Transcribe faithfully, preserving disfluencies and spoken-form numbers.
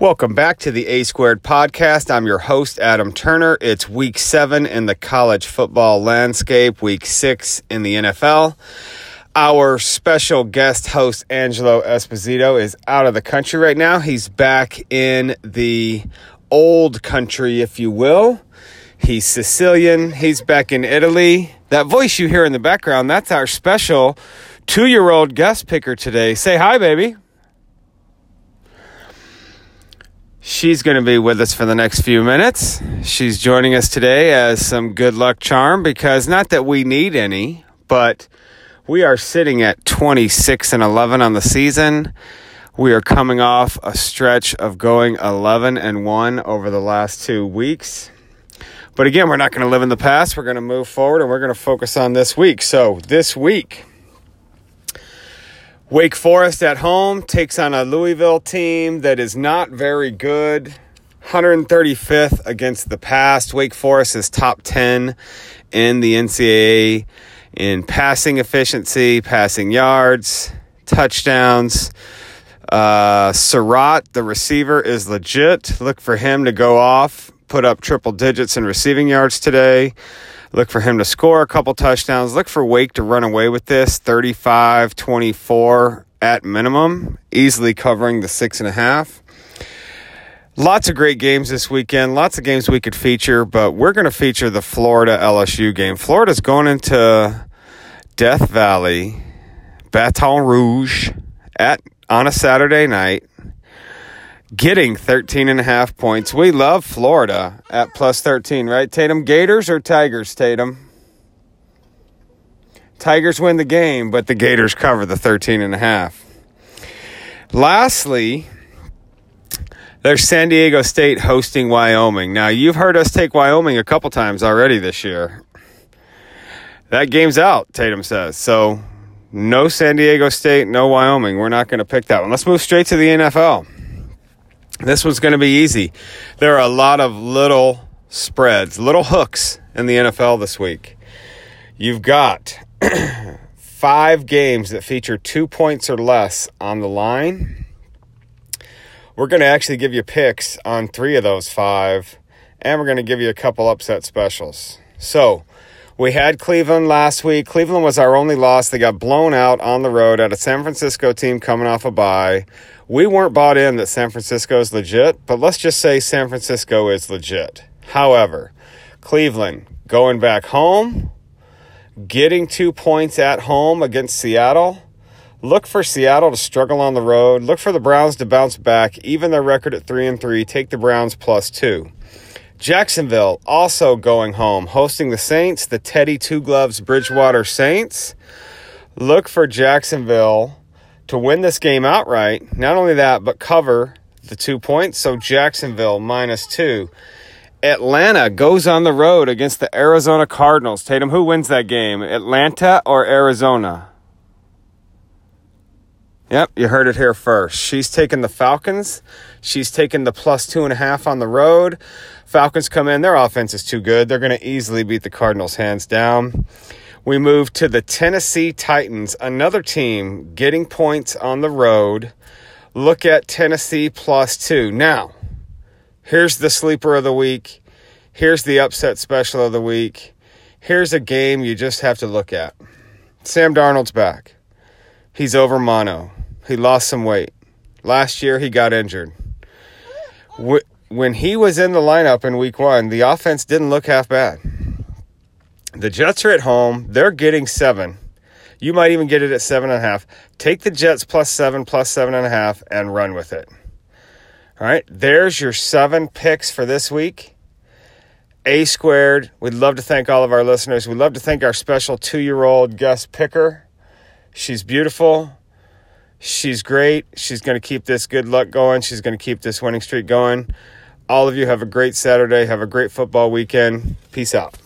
Welcome back to the A Squared Podcast. I'm your host, Adam Turner. It's week seven in the college football landscape, week six in the N F L. Our special guest host, Angelo Esposito, is out of the country right now. He's back in the old country, if you will. He's Sicilian. He's back in Italy. That voice you hear in the background, that's our special two-year-old guest picker today. Say hi, baby. She's going to be with us for the next few minutes. She's joining us today as some good luck charm because not that we need any, but we are sitting at twenty-six and eleven on the season. We are coming off a stretch of going eleven and one over the last two weeks. But again, we're not going to live in the past. We're going to move forward and we're going to focus on this week. So this week, Wake Forest at home takes on a Louisville team that is not very good. one hundred thirty-fifth against the pass. Wake Forest is top ten in the N C double A in passing efficiency, passing yards, touchdowns. Uh, Surratt, the receiver, is legit. Look for him to go off, put up triple digits in receiving yards today. Look for him to score a couple touchdowns. Look for Wake to run away with this, thirty-five twenty-four at minimum, easily covering the six and a half. Lots of great games this weekend. Lots of games we could feature, but we're going to feature the Florida L S U game. Florida's going into Death Valley, Baton Rouge, at on a Saturday night, getting thirteen and a half points. We love Florida at plus thirteen, right, Tatum? Gators or Tigers, Tatum? Tigers win the game, but the Gators cover the thirteen and a half. Lastly, there's San Diego State hosting Wyoming. Now, you've heard us take Wyoming a couple times already this year. That game's out, Tatum says. So, no San Diego State, no Wyoming. We're not going to pick that one. Let's move straight to the N F L. This one's going to be easy. There are a lot of little spreads, little hooks in the N F L this week. You've got five games that feature two points or less on the line. We're going to actually give you picks on three of those five, and we're going to give you a couple upset specials. So we had Cleveland last week. Cleveland was our only loss. They got blown out on the road at a San Francisco team coming off a bye. We weren't bought in that San Francisco is legit, but let's just say San Francisco is legit. However, Cleveland going back home, getting two points at home against Seattle. Look for Seattle to struggle on the road. Look for the Browns to bounce back, even their record at three and three. Take the Browns plus two. Jacksonville also going home, hosting the Saints, the Teddy Two Gloves Bridgewater Saints. Look for Jacksonville to win this game outright. Not only that, but cover the two points. So Jacksonville minus two. Atlanta goes on the road against the Arizona Cardinals. Tatum, who wins that game? Atlanta or Arizona? Yep, you heard it here first. She's taking the Falcons. She's taking the plus two and a half on the road. Falcons come in. Their offense is too good. They're going to easily beat the Cardinals hands down. We move to the Tennessee Titans, another team getting points on the road. Look at Tennessee plus two. Now, here's the sleeper of the week. Here's the upset special of the week. Here's a game you just have to look at. Sam Darnold's back. He's over mono. He lost some weight. Last year, he got injured. When he was in the lineup in week one, the offense didn't look half bad. The Jets are at home. They're getting seven. You might even get it at seven and a half. Take the Jets plus seven, plus seven and a half, and run with it. All right, there's your seven picks for this week. A Squared. We'd love to thank all of our listeners. We'd love to thank our special two-year-old guest picker. She's beautiful. She's great. She's going to keep this good luck going. She's going to keep this winning streak going. All of you have a great Saturday. Have a great football weekend. Peace out.